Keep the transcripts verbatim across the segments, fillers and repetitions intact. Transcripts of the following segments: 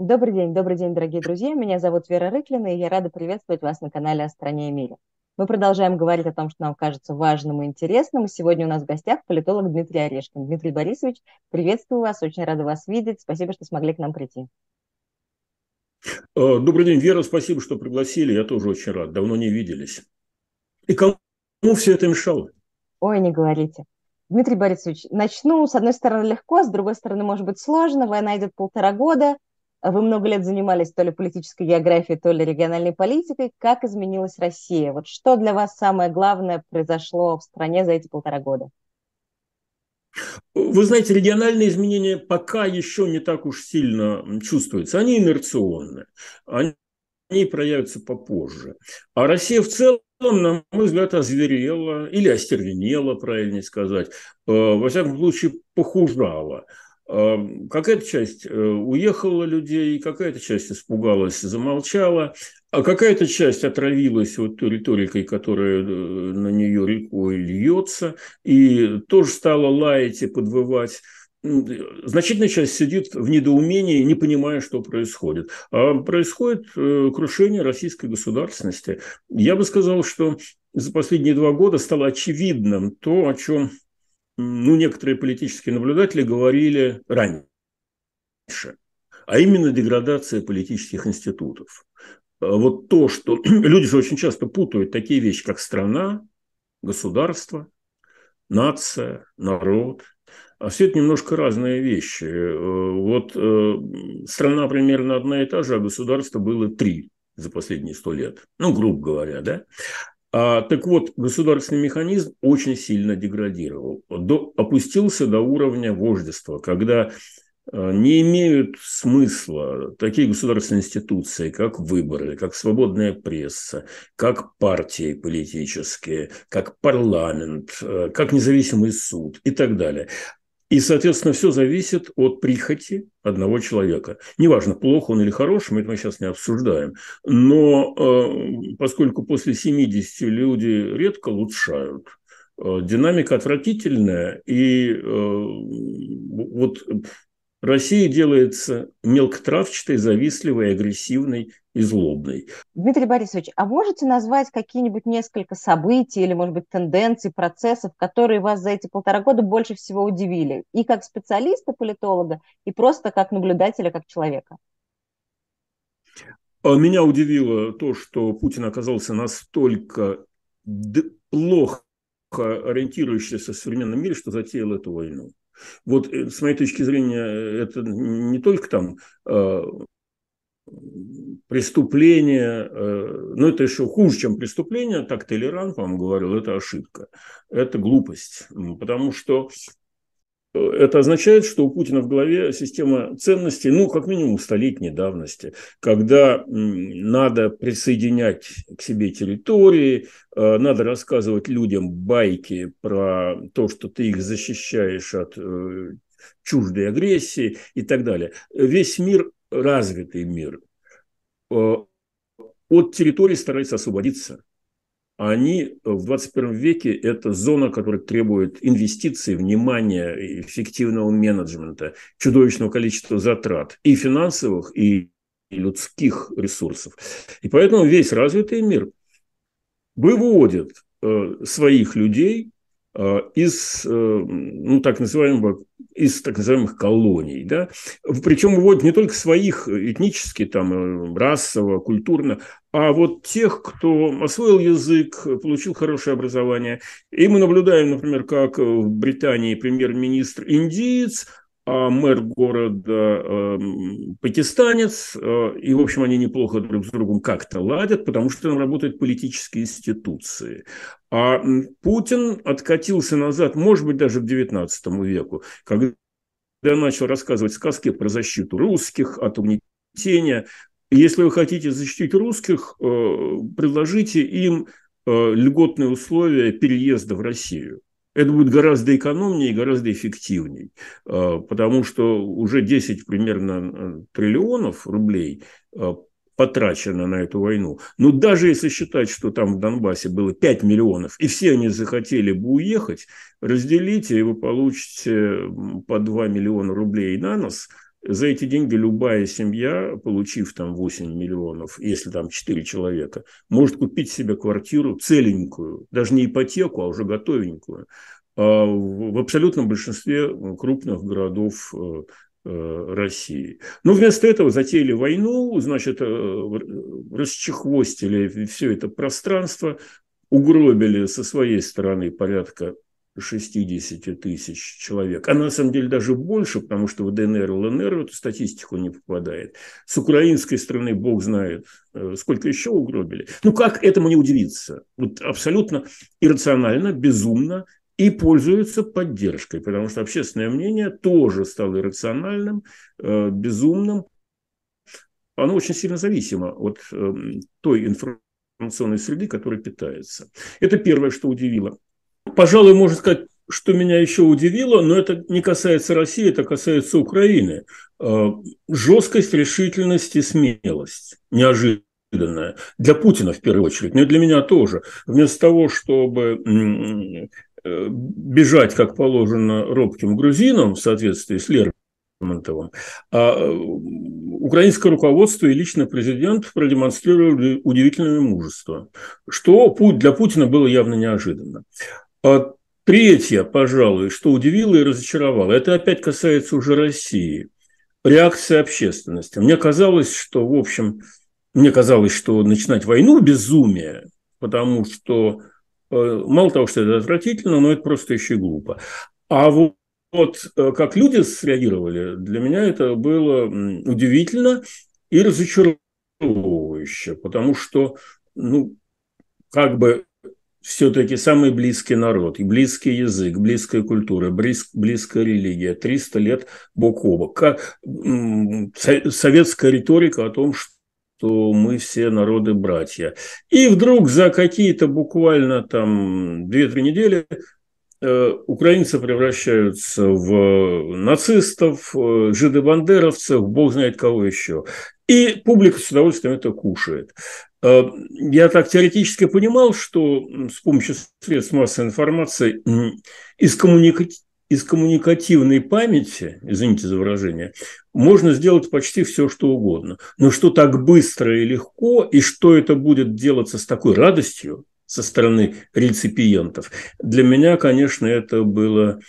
Добрый день, добрый день, дорогие друзья. Меня зовут Вера Рыклина, и я рада приветствовать вас на канале «О стране и мире». Мы продолжаем говорить о том, что нам кажется важным и интересным. Сегодня у нас в гостях политолог Дмитрий Орешкин. Дмитрий Борисович, приветствую вас, очень рада вас видеть. Спасибо, что смогли к нам прийти. Добрый день, Вера, спасибо, что пригласили. Я тоже очень рад, давно не виделись. И кому все это мешало? Ой, не говорите. Дмитрий Борисович, начну, с одной стороны, легко, с другой стороны, может быть, сложно. Война идет полтора года. Вы много лет занимались то ли политической географией, то ли региональной политикой. Как изменилась Россия? Вот что для вас самое главное произошло в стране за эти полтора года? Вы знаете, региональные изменения пока еще не так уж сильно чувствуются. Они инерционны, они проявятся попозже. А Россия в целом, на мой взгляд, озверела или остервенела, правильнее сказать, во всяком случае похужала. Какая-то часть уехала людей, какая-то часть испугалась, замолчала, а какая-то часть отравилась вот той риторикой, которая на нее рекой льется, и тоже стала лаять и подвывать. Значительная часть сидит в недоумении, не понимая, что происходит. А происходит крушение российской государственности. Я бы сказал, что за последние два года стало очевидным то, о чем... Ну, некоторые политические наблюдатели говорили раньше, а именно деградация политических институтов. Вот то, что люди же очень часто путают такие вещи, как страна, государство, нация, народ. А все это немножко разные вещи. Вот страна примерно одна и та же, а государство было три за последние сто лет. Ну, грубо говоря, да? А, так вот, государственный механизм очень сильно деградировал, до, опустился до уровня вождества, когда э, не имеют смысла такие государственные институции, как выборы, как свободная пресса, как партии политические, как парламент, э, как независимый суд и так далее. И, соответственно, все зависит от прихоти одного человека. Неважно, плох он или хорош, мы это сейчас не обсуждаем. Но э, поскольку после семидесяти люди редко улучшают, э, динамика отвратительная. И э, вот Россия делается мелкотравчатой, завистливой, агрессивной и злобной. Дмитрий Борисович, а можете назвать какие-нибудь несколько событий или, может быть, тенденций, процессов, которые вас за эти полтора года больше всего удивили? И как специалиста, политолога, и просто как наблюдателя, как человека? Меня удивило то, что Путин оказался настолько плохо ориентирующийся в современном мире, что затеял эту войну. Вот с моей точки зрения, это не только там э, преступление, э, но это еще хуже, чем преступление, так Толеран, по-моему, говорил, это ошибка, это глупость, потому что это означает, что у Путина в голове система ценностей, ну, как минимум, столетней давности, когда надо присоединять к себе территории, надо рассказывать людям байки про то, что ты их защищаешь от чуждой агрессии и так далее. Весь мир, развитый мир, от территории старается освободиться. Они в двадцать первом веке – это зона, которая требует инвестиций, внимания, эффективного менеджмента, чудовищного количества затрат и финансовых, и людских ресурсов. И поэтому весь развитый мир выводит э, своих людей э, из, э, ну, так называемого, из так называемых колоний. Да? Причем выводит не только своих этнически, там, расово, культурно, а вот тех, кто освоил язык, получил хорошее образование. И мы наблюдаем, например, как в Британии премьер-министр индиец, а мэр города э, пакистанец. Э, и, в общем, они неплохо друг с другом как-то ладят, потому что там работают политические институции. А Путин откатился назад, может быть, даже к девятнадцатому веку, когда начал рассказывать сказки про защиту русских от угнетения. Если вы хотите защитить русских, предложите им льготные условия переезда в Россию. Это будет гораздо экономнее и гораздо эффективней, потому что уже десять примерно триллионов рублей потрачено на эту войну. Но даже если считать, что там в Донбассе было пять миллионов, и все они захотели бы уехать, разделите, и вы получите по два миллиона рублей на нос – За эти деньги любая семья, получив там восемь миллионов, если там четыре человека, может купить себе квартиру целенькую, даже не ипотеку, а уже готовенькую, в абсолютном большинстве крупных городов России. Но вместо этого затеяли войну, значит, расчехвостили все это пространство, угробили со своей стороны порядка шестьдесят тысяч человек, а на самом деле даже больше, потому что в ДНР и ЛНР в эту статистику не попадает. С украинской стороны бог знает, сколько еще угробили. Ну, как этому не удивиться? Вот абсолютно иррационально, безумно и пользуются поддержкой, потому что общественное мнение тоже стало иррациональным, безумным. Оно очень сильно зависимо от той информационной среды, которой питается. Это первое, что удивило. Пожалуй, можно сказать, что меня еще удивило, но это не касается России, это касается Украины. Жесткость, решительность и смелость неожиданная. Для Путина в первую очередь, но и для меня тоже. Вместо того, чтобы бежать, как положено, робким грузинам в соответствии с Лермонтовым, украинское руководство и лично президент продемонстрировали удивительное мужество, что для Путина было явно неожиданно. А третье, пожалуй, что удивило и разочаровало, это опять касается уже России, реакция общественности. Мне казалось, что, в общем, мне казалось, что начинать войну – безумие, потому что, мало того, что это отвратительно, но это просто еще и глупо. А вот, вот как люди среагировали, для меня это было удивительно и разочаровывающе, потому что, ну, как бы... Все-таки самый близкий народ, и близкий язык, близкая культура, близ, близкая религия, триста лет бок о бок. Как, советская риторика о том, что мы все народы-братья. И вдруг за какие-то буквально там две-три недели э, украинцы превращаются в нацистов, э, жидобандеровцев, бог знает кого еще. И публика с удовольствием это кушает. Я так теоретически понимал, что с помощью средств массовой информации из, коммуника... из коммуникативной памяти, извините за выражение, можно сделать почти все, что угодно. Но что так быстро и легко, и что это будет делаться с такой радостью со стороны реципиентов, для меня, конечно, это было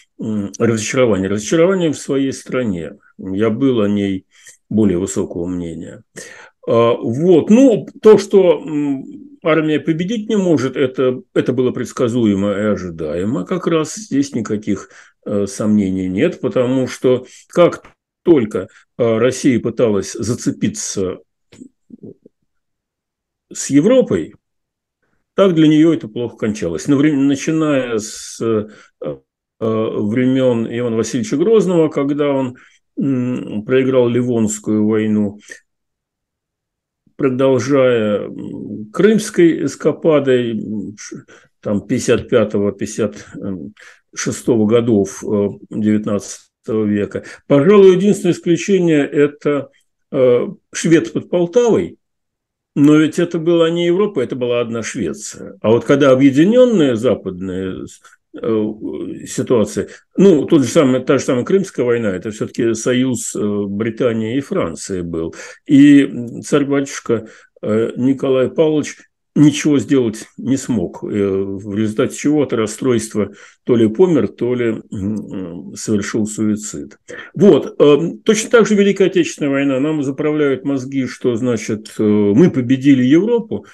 разочарование. Разочарование в своей стране. Я был о ней более высокого мнения. Вот. Ну, то, что армия победить не может, это, это было предсказуемо и ожидаемо. Как раз здесь никаких э, сомнений нет, потому что как только э, Россия пыталась зацепиться с Европой, так для нее это плохо кончалось. Начиная с э, э, времен Ивана Васильевича Грозного, когда он э, проиграл Ливонскую войну, продолжая крымской эскападой там пятьдесят пятого — пятьдесят шестого годов девятнадцатого века. Пожалуй, единственное исключение – это швед под Полтавой, но ведь это была не Европа, это была одна Швеция. А вот когда объединенные западные ситуации, ну, тот же самый, та же самая Крымская война, это все-таки союз Британии и Франции был. И царь-батюшка Николай Павлович ничего сделать не смог, в результате чего от расстройства то ли помер, то ли совершил суицид. Вот. Точно так же Великая Отечественная война. Нам заправляют мозги, что, значит, мы победили Европу,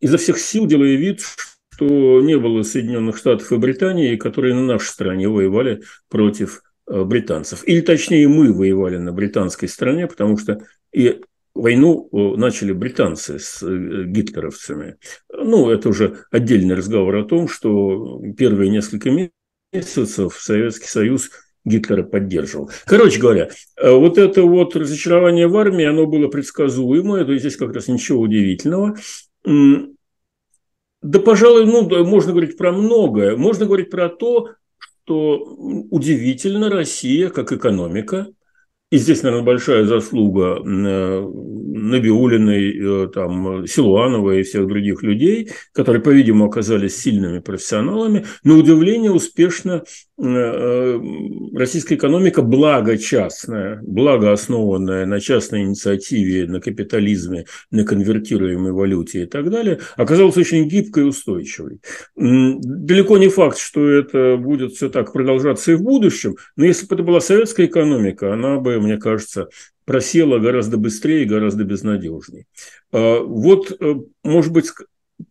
изо всех сил делая вид, что что не было Соединенных Штатов и Британии, которые на нашей стороне воевали против британцев. Или, точнее, мы воевали на британской стороне, потому что и войну начали британцы с гитлеровцами. Ну, это уже отдельный разговор о том, что первые несколько месяцев Советский Союз Гитлера поддерживал. Короче говоря, вот это вот разочарование в армии, оно было предсказуемо, то есть здесь как раз ничего удивительного. Да, пожалуй, ну, можно говорить про многое. Можно говорить про то, что удивительно Россия, как экономика, И здесь, наверное, большая заслуга Набиулиной, там, Силуановой и всех других людей, которые, по-видимому, оказались сильными профессионалами. На удивление, успешно российская экономика, благо частная, благо основанная на частной инициативе, на капитализме, на конвертируемой валюте и так далее, оказалась очень гибкой и устойчивой. Далеко не факт, что это будет все так продолжаться и в будущем, но если бы это была советская экономика, она бы, мне кажется, просела гораздо быстрее и гораздо безнадежнее. Вот, может быть,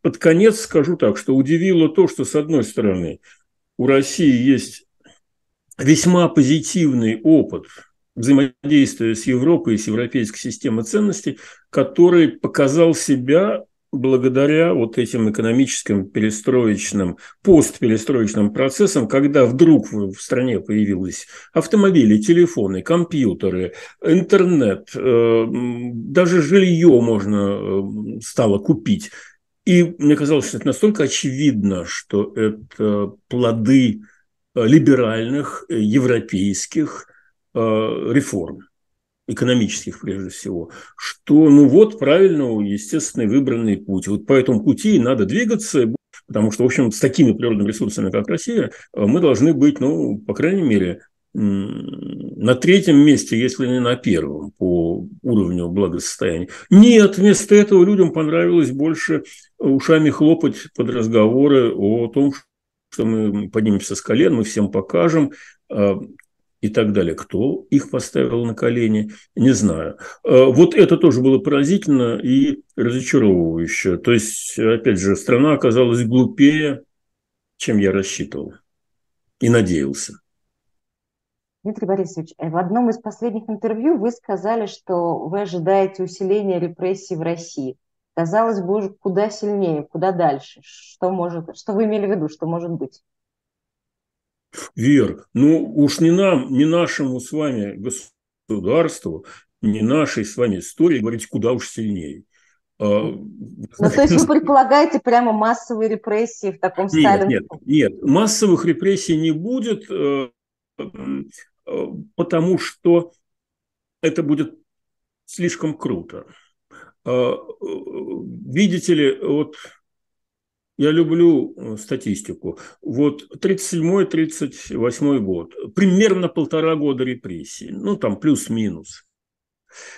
под конец скажу так, что удивило то, что, с одной стороны, у России есть весьма позитивный опыт взаимодействия с Европой и с европейской системой ценностей, который показал себя благодаря вот этим экономическим перестроечным, постперестроечным процессам, когда вдруг в стране появились автомобили, телефоны, компьютеры, интернет, даже жилье можно стало купить. И мне казалось, что это настолько очевидно, что это плоды либеральных, европейских реформ, экономических прежде всего, что ну вот правильно, естественно, выбранный путь. Вот по этому пути надо двигаться, потому что, в общем, с такими природными ресурсами, как Россия, мы должны быть, ну, по крайней мере, на третьем месте, если не на первом по уровню благосостояния. Нет, вместо этого людям понравилось больше ушами хлопать под разговоры о том, что мы поднимемся с колен, мы всем покажем, и так далее. Кто их поставил на колени, не знаю. Вот это тоже было поразительно и разочаровывающе. То есть, опять же, страна оказалась глупее, чем я рассчитывал и надеялся. Дмитрий Борисович, в одном из последних интервью вы сказали, что вы ожидаете усиления репрессий в России. Казалось бы, уже куда сильнее, куда дальше? Что может, что вы имели в виду, что может быть? Вер, ну уж не нам, не нашему с вами государству, не нашей с вами истории говорить, куда уж сильнее. Ну, то есть вы предполагаете прямо массовые репрессии в таком сталинском? Нет, нет, нет, массовых репрессий не будет, потому что это будет слишком круто. Видите ли, вот... Я люблю статистику. Вот тридцать седьмой тридцать восьмой год. Примерно полтора года репрессий. Ну, там плюс-минус.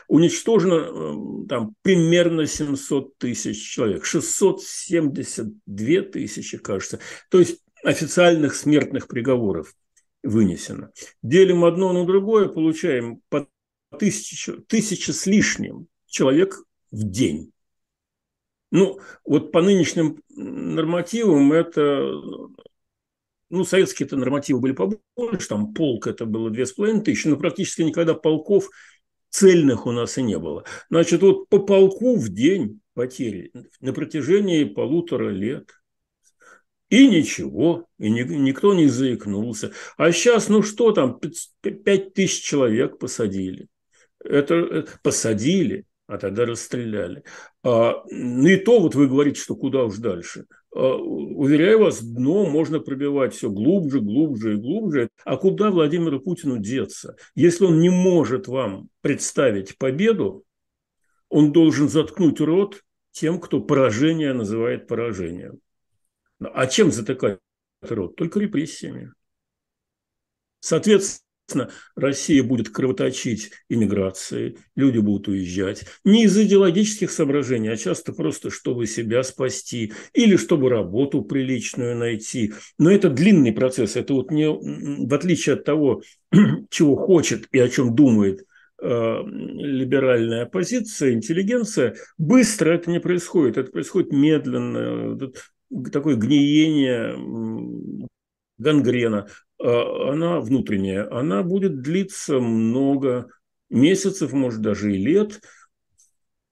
Уничтожено там примерно семьсот тысяч человек. шестьсот семьдесят две тысячи, кажется. То есть официальных смертных приговоров вынесено. Делим одно на другое, получаем по тысяче, тысяче с лишним человек в день. Ну, вот по нынешним нормативам это... Ну, советские-то нормативы были побольше, там полк это было две с половиной тысячи, но практически никогда полков цельных у нас и не было. Значит, вот по полку в день потери на протяжении полутора лет. И ничего, и ни, никто не заикнулся. А сейчас, ну что там, пять тысяч человек посадили. Это, это посадили. А тогда расстреляли. А, ну и то, вот вы говорите, что куда уж дальше. А, уверяю вас, дно можно пробивать все глубже, глубже и глубже. А куда Владимиру Путину деться? Если он не может вам представить победу, он должен заткнуть рот тем, кто поражение называет поражением. А чем затыкать рот? Только репрессиями. Соответственно, Россия будет кровоточить иммиграцией, люди будут уезжать. Не из идеологических соображений, а часто просто, чтобы себя спасти или чтобы работу приличную найти. Но это длинный процесс. Это вот не, в отличие от того, чего хочет и о чем думает э, либеральная оппозиция, интеллигенция, быстро это не происходит. Это происходит медленно. Такое гниение, гангрена. Она внутренняя, она будет длиться много месяцев, может, даже и лет.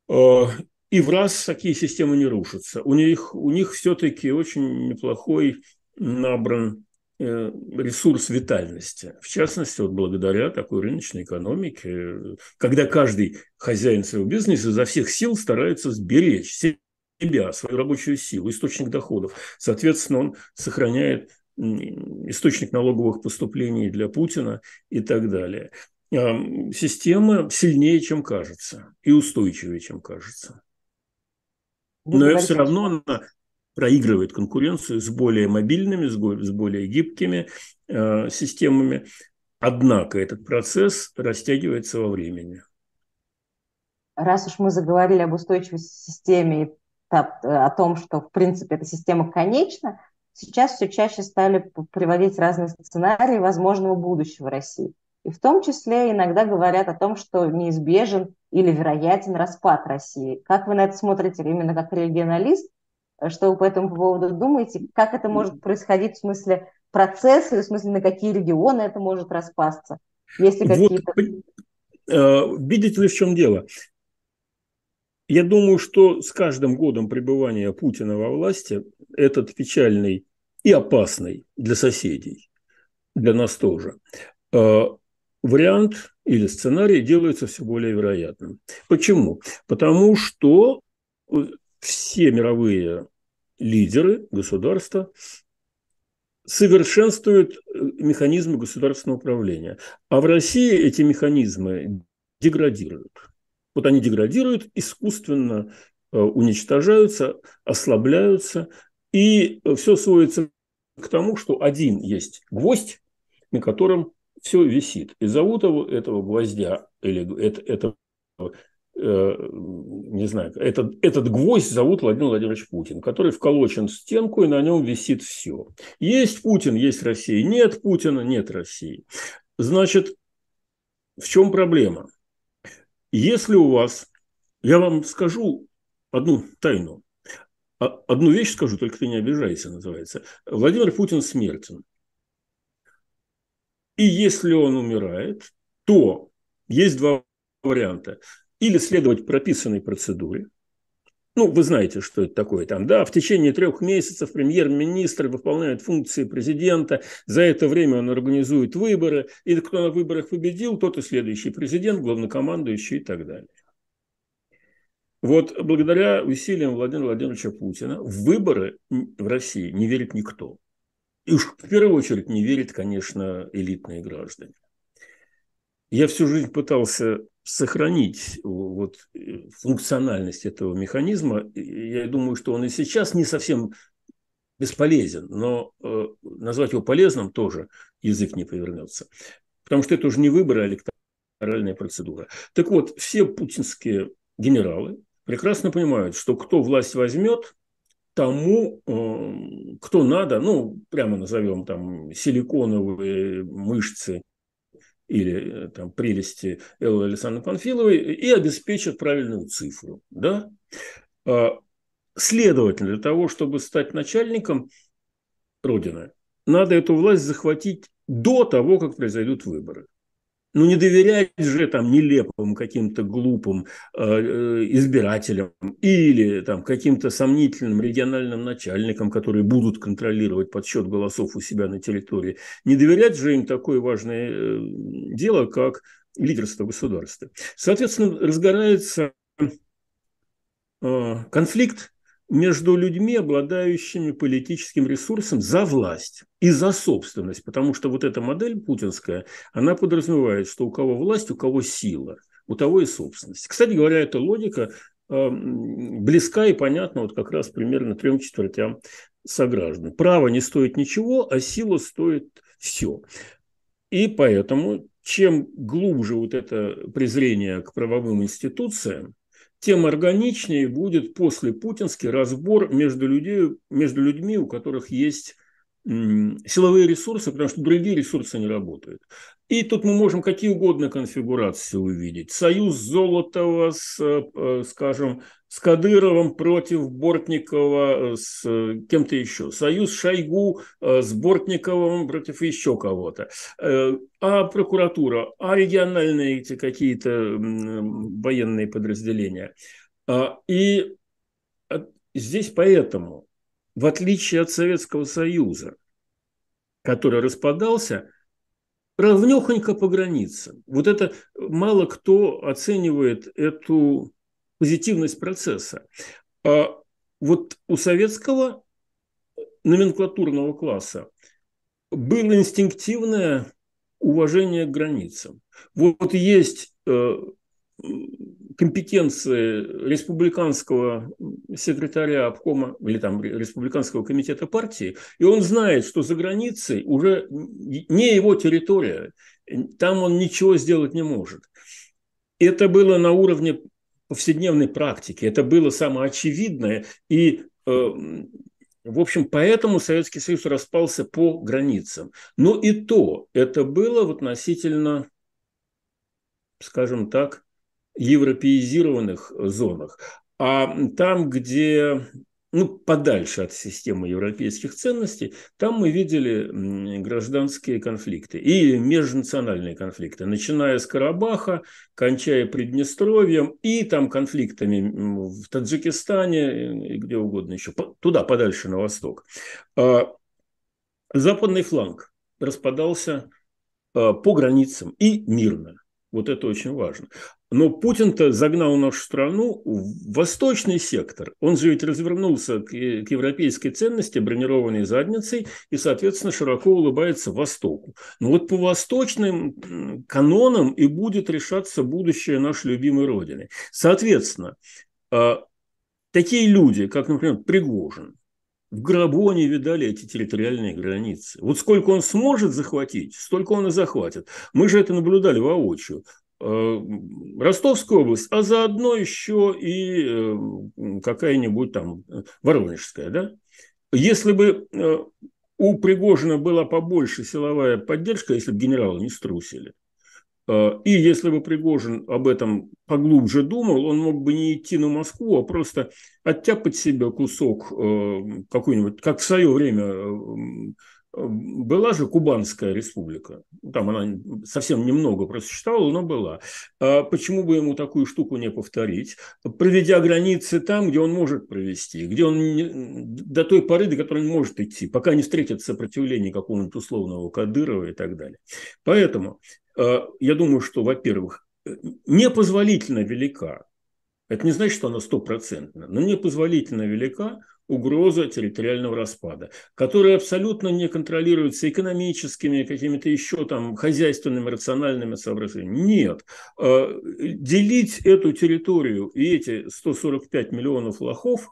И в раз такие системы не рушатся. У них, у них все-таки очень неплохой набран ресурс витальности. В частности, вот благодаря такой рыночной экономике, когда каждый хозяин своего бизнеса изо всех сил старается сберечь себя, свою рабочую силу, источник доходов. Соответственно, он сохраняет источник налоговых поступлений для Путина и так далее. система сильнее, чем кажется, и устойчивее, чем кажется. Но все равно она проигрывает конкуренцию с более мобильными, с более гибкими э, системами. Однако этот процесс растягивается во времени. Раз уж мы заговорили об устойчивой системе и о том, что, в принципе, эта система конечна, сейчас все чаще стали приводить разные сценарии возможного будущего России. И в том числе иногда говорят о том, что неизбежен или вероятен распад России. Как вы на это смотрите, именно как регионалист? Что вы по этому поводу думаете? Как это может происходить в смысле процесса, в смысле на какие регионы это может распасться? Есть ли какие-то... Вот, видите ли, в чем дело? Я думаю, что с каждым годом пребывания Путина во власти этот печальный и опасный для соседей, для нас тоже, вариант или сценарий делается все более вероятным. Почему? Потому что все мировые лидеры государства совершенствуют механизмы государственного управления. А в России эти механизмы деградируют. Вот они деградируют, искусственно уничтожаются, ослабляются. И все сводится к тому, что один есть гвоздь, на котором все висит. И зовут его, этого гвоздя, или это, этого, э, не знаю, этот, этот гвоздь зовут Владимир Владимирович Путин, который вколочен в стенку, и на нем висит все. Есть Путин, есть Россия. Нет Путина, нет России. Значит, в чем проблема? Если у вас, я вам скажу одну тайну, одну вещь скажу, только ты не обижайся, называется. Владимир Путин смертен. И если он умирает, то есть два варианта. Или следовать прописанной процедуре. Ну, вы знаете, что это такое. Там, да, в течение трех месяцев премьер-министр выполняет функции президента. За это время он организует выборы. И кто на выборах победил, тот и следующий президент, главнокомандующий и так далее. Вот благодаря усилиям Владимира Владимировича Путина в выборы в России не верит никто. И уж в первую очередь не верят, конечно, элитные граждане. Я всю жизнь пытался сохранить вот функциональность этого механизма. Я думаю, что он и сейчас не совсем бесполезен, но назвать его полезным тоже язык не повернется. Потому что это уже не выборы, а электоральная процедура. Так вот, все путинские генералы прекрасно понимают, что кто власть возьмет, тому, кто надо, ну, прямо назовем там силиконовые мышцы или там прелести Эллы Александровны Панфиловой, и обеспечат правильную цифру. Да? Следовательно, для того, чтобы стать начальником Родины, надо эту власть захватить до того, как произойдут выборы. Ну, не доверять же там нелепым каким-то глупым э, избирателям или там каким-то сомнительным региональным начальникам, которые будут контролировать подсчет голосов у себя на территории. Не доверять же им такое важное э, дело, как лидерство государства. Соответственно, разгорается э, конфликт между людьми, обладающими политическим ресурсом за власть и за собственность. Потому что вот эта модель путинская, она подразумевает, что у кого власть, у кого сила, у того и собственность. Кстати говоря, эта логика э, близка и понятна вот как раз примерно трем четвертям сограждан. Право не стоит ничего, а сила стоит все. И поэтому чем глубже вот это презрение к правовым институциям, тем органичнее будет послепутинский разбор между, людей, между людьми, у которых есть силовые ресурсы, потому что другие ресурсы не работают. И тут мы можем какие угодно конфигурации увидеть. Союз Золотова с, скажем, с Кадыровым против Бортникова, с кем-то еще. Союз Шойгу с Бортниковым против еще кого-то. А прокуратура, а региональные эти какие-то военные подразделения. И здесь поэтому, в отличие от Советского Союза, который распадался, равнёхонько по границам. Вот это мало кто оценивает эту позитивность процесса. А вот у советского номенклатурного класса было инстинктивное уважение к границам. Вот есть компетенции республиканского секретаря обкома или там республиканского комитета партии, и он знает, что за границей уже не его территория, там он ничего сделать не может. Это было на уровне повседневной практики, это было самое очевидное, и, э, в общем, поэтому Советский Союз распался по границам. Но и то это было относительно, скажем так, европеизированных зонах, а там, где, ну, подальше от системы европейских ценностей, там мы видели гражданские конфликты и межнациональные конфликты, начиная с Карабаха, кончая Приднестровьем и там конфликтами в Таджикистане и где угодно еще, туда подальше на восток. Западный фланг распадался по границам и мирно. Вот это очень важно. Но Путин-то загнал нашу страну в восточный сектор. Он же ведь развернулся к европейской ценности, бронированной задницей, и, соответственно, широко улыбается Востоку. Но вот по восточным канонам и будет решаться будущее нашей любимой Родины. Соответственно, такие люди, как, например, Пригожин, в гробу они видали эти территориальные границы. Вот сколько он сможет захватить, столько он и захватит. Мы же это наблюдали воочию. Ростовская область, а заодно еще и какая-нибудь там Воронежская. Да? Если бы у Пригожина была побольше силовая поддержка, если бы генералы не струсили, и если бы Пригожин об этом поглубже думал, он мог бы не идти на Москву, а просто оттяпать себе кусок какой-нибудь, как в свое время была же Кубанская республика. Там она совсем немного просто считала, но была. Почему бы ему такую штуку не повторить, проведя границы там, где он может провести, где он не, до той поры, до которой он может идти, пока не встретит сопротивление какого-нибудь условного Кадырова и так далее. Поэтому я думаю, что, во-первых, непозволительно велика, это не значит, что она стопроцентна, но непозволительно велика угроза территориального распада, которая абсолютно не контролируется экономическими, какими-то еще там хозяйственными, рациональными соображениями. Нет. Делить эту территорию и эти сто сорок пять миллионов лохов,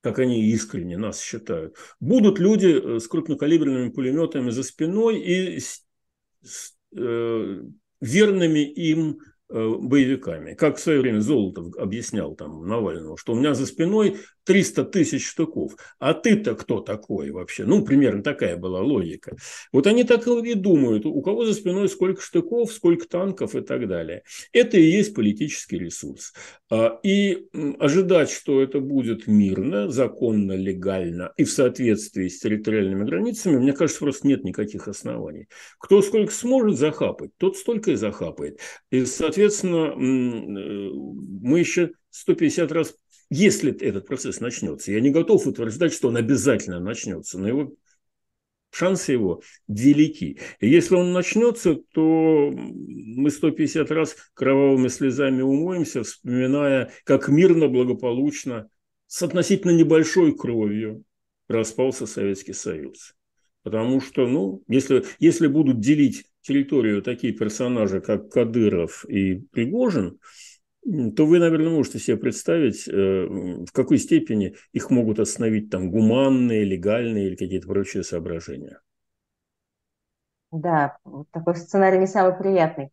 как они искренне нас считают, будут люди с крупнокалиберными пулеметами за спиной и с, с, э, верными им боевиками. Как в свое время Золотов объяснял там Навальному, что у меня за спиной триста тысяч штыков. А ты-то кто такой вообще? Ну, примерно такая была логика. Вот они так и думают, у кого за спиной сколько штыков, сколько танков и так далее. Это и есть политический ресурс. И ожидать, что это будет мирно, законно, легально и в соответствии с территориальными границами, мне кажется, просто нет никаких оснований. Кто сколько сможет захапать, тот столько и захапает. И, соответственно, Соответственно, мы еще сто пятьдесят раз, если этот процесс начнется, я не готов утверждать, что он обязательно начнется, но его, шансы его велики. И если он начнется, то мы сто пятьдесят раз кровавыми слезами умоемся, вспоминая, как мирно, благополучно, с относительно небольшой кровью распался Советский Союз. Потому что, ну, если, если будут делить территорию такие персонажи, как Кадыров и Пригожин, то вы, наверное, можете себе представить, в какой степени их могут остановить там гуманные, легальные или какие-то прочие соображения. Да, такой сценарий не самый приятный.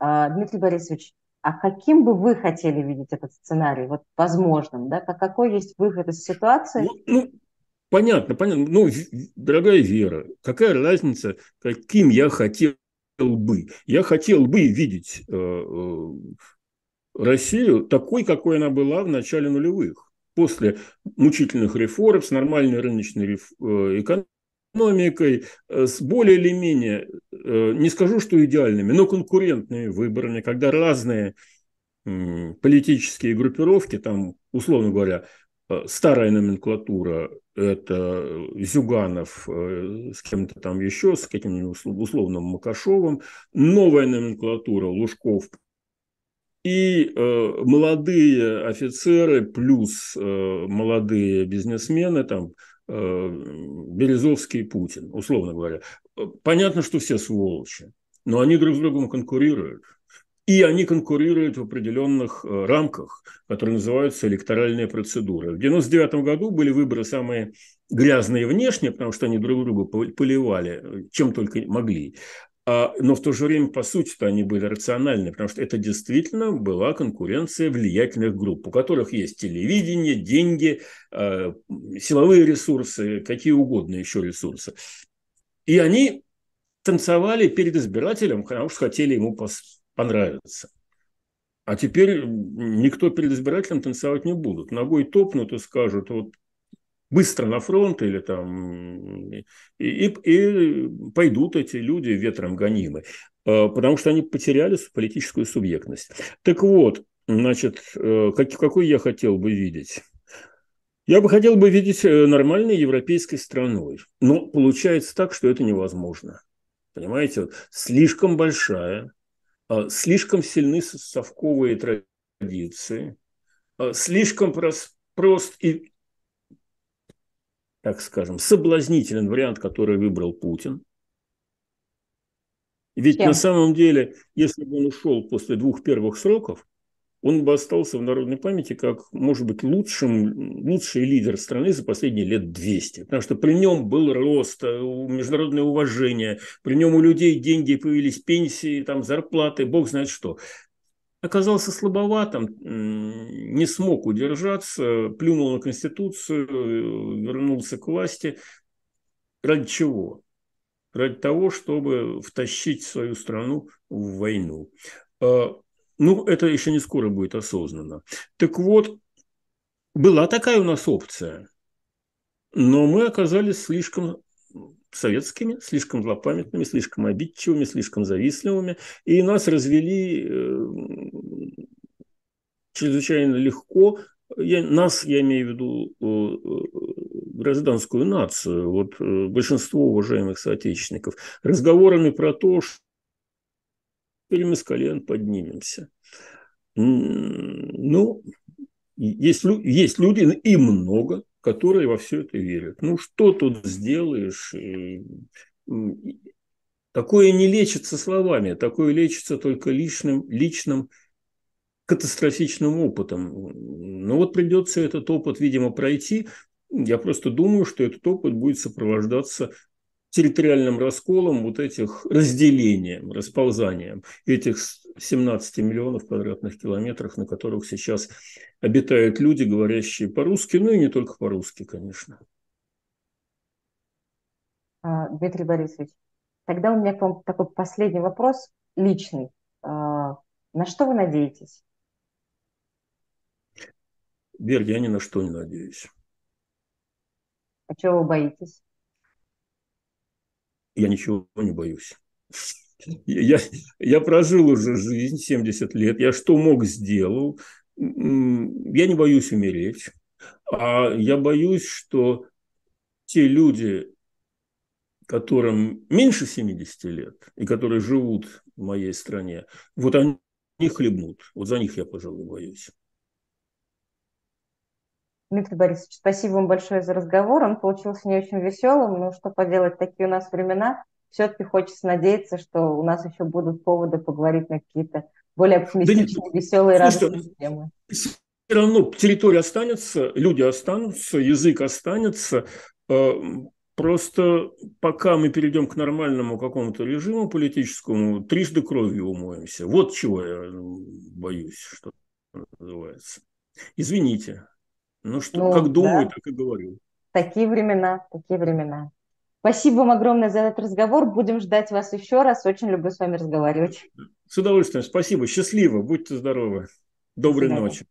Дмитрий Борисович, а каким бы вы хотели видеть этот сценарий, вот возможным, да? Какой есть выход из ситуации? Ну, ну... Понятно, понятно. Ну, дорогая Вера, какая разница, каким я хотел бы? Я хотел бы видеть э, Россию такой, какой она была в начале нулевых, после мучительных реформ, с нормальной рыночной экономикой, с более или менее, э, не скажу, что идеальными, но конкурентными выборами, когда разные э, политические группировки, там, условно говоря, старая номенклатура, это Зюганов с кем-то там еще, с каким-нибудь условным Макашовым, новая номенклатура Лужков и э, молодые офицеры плюс э, молодые бизнесмены, там э, Березовский и Путин, условно говоря. Понятно, что все сволочи. но они друг с другом конкурируют. И они конкурируют в определенных рамках, которые называются электоральные процедуры. В девяносто девятом году были выборы самые грязные внешне, потому что они друг друга поливали, чем только могли. Но в то же время, по сути-то, они были рациональны, потому что это действительно была конкуренция влиятельных групп, у которых есть телевидение, деньги, силовые ресурсы, какие угодно еще ресурсы. И они танцевали перед избирателем, потому что хотели ему понравиться. А теперь никто перед избирателем танцевать не будут. Ногой топнут и скажут: вот быстро на фронт или там, и, и, и пойдут эти люди ветром гонимы, потому что они потеряли политическую субъектность. Так вот, значит, какой я хотел бы видеть? Я бы хотел бы видеть нормальной европейской страной, но получается так, что это невозможно. Понимаете, слишком большая, слишком сильны совковые традиции, слишком прост, прост и, так скажем, соблазнителен вариант, который выбрал Путин. Ведь yeah. на самом деле, если бы он ушел после двух первых сроков, он бы остался в народной памяти как, может быть, лучшим, лучший лидер страны за последние лет двести. Потому что при нем был рост, международное уважение, при нем у людей деньги появились, пенсии, там, зарплаты, бог знает что. Оказался слабоватым, не смог удержаться, плюнул на Конституцию, вернулся к власти. Ради чего? Ради того, чтобы втащить свою страну в войну. Ну, это еще не скоро будет осознанно. Так вот, была такая у нас опция, но мы оказались слишком советскими, слишком злопамятными, слишком обидчивыми, слишком завистливыми, и нас развели э, чрезвычайно легко. Я, нас, я имею в виду э, гражданскую нацию, вот, э, большинство уважаемых соотечественников, разговорами про то, что или мы с колен поднимемся. Ну, есть, есть люди, и много, которые во все это верят. Ну, что тут сделаешь? Такое не лечится словами, такое лечится только личным, личным катастрофичным опытом. Но вот придется этот опыт, видимо, пройти. Я просто думаю, что этот опыт будет сопровождаться территориальным расколом, вот этих разделением, расползанием этих семнадцати миллионов квадратных километров, на которых сейчас обитают люди, говорящие по-русски, ну и не только по-русски, конечно. Дмитрий Борисович, тогда у меня к вам такой последний вопрос, личный. На что вы надеетесь? Вер, я ни на что не надеюсь. А чего вы боитесь? Я ничего не боюсь. Я, я прожил уже жизнь, семьдесят лет. Я что мог, сделал. Я не боюсь умереть. А я боюсь, что те люди, которым меньше семидесяти лет, и которые живут в моей стране, вот они хлебнут. Вот за них я, пожалуй, боюсь. Дмитрий Борисович, спасибо вам большое за разговор. Он получился не очень веселым, но что поделать, такие у нас времена. Все-таки хочется надеяться, что у нас еще будут поводы поговорить на какие-то более оптимистичные, да, веселые, радостные темы. Все равно территория останется, люди останутся, язык останется. Просто пока мы перейдем к нормальному какому-то режиму политическому, трижды кровью умоемся. Вот чего я боюсь, что называется. Извините. Ну что, ну, как думаю, да. так и говорю. Такие времена, такие времена. Спасибо вам огромное за этот разговор. Будем ждать вас еще раз. Очень люблю с вами разговаривать. С удовольствием. Спасибо. Счастливо. Будьте здоровы. Доброй ночи.